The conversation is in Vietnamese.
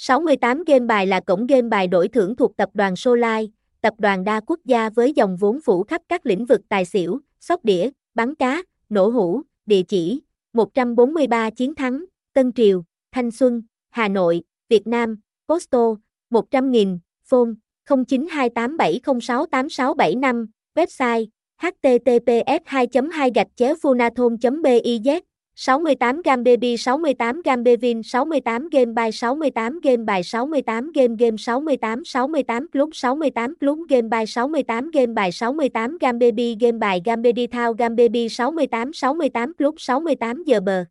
68 game bài là cổng game bài đổi thưởng thuộc tập đoàn Solaire, tập đoàn đa quốc gia với dòng vốn phủ khắp các lĩnh vực tài xỉu, sóc đĩa, bắn cá, nổ hũ. Địa chỉ: 143 Chiến Thắng, Tân Triều, Thanh Xuân, Hà Nội, Việt Nam. Postal 100.000. Phone 0928706867 5. Website: https://funathon.biz. 68 game baby, 68 game bevin, 68 game bài, 68 game bài, 68 game game, 68 68 club, 68 club game bài, 68 game bài, 68 game baby, game bài game baby thao game baby, 68 68 club, 68 giờ bờ.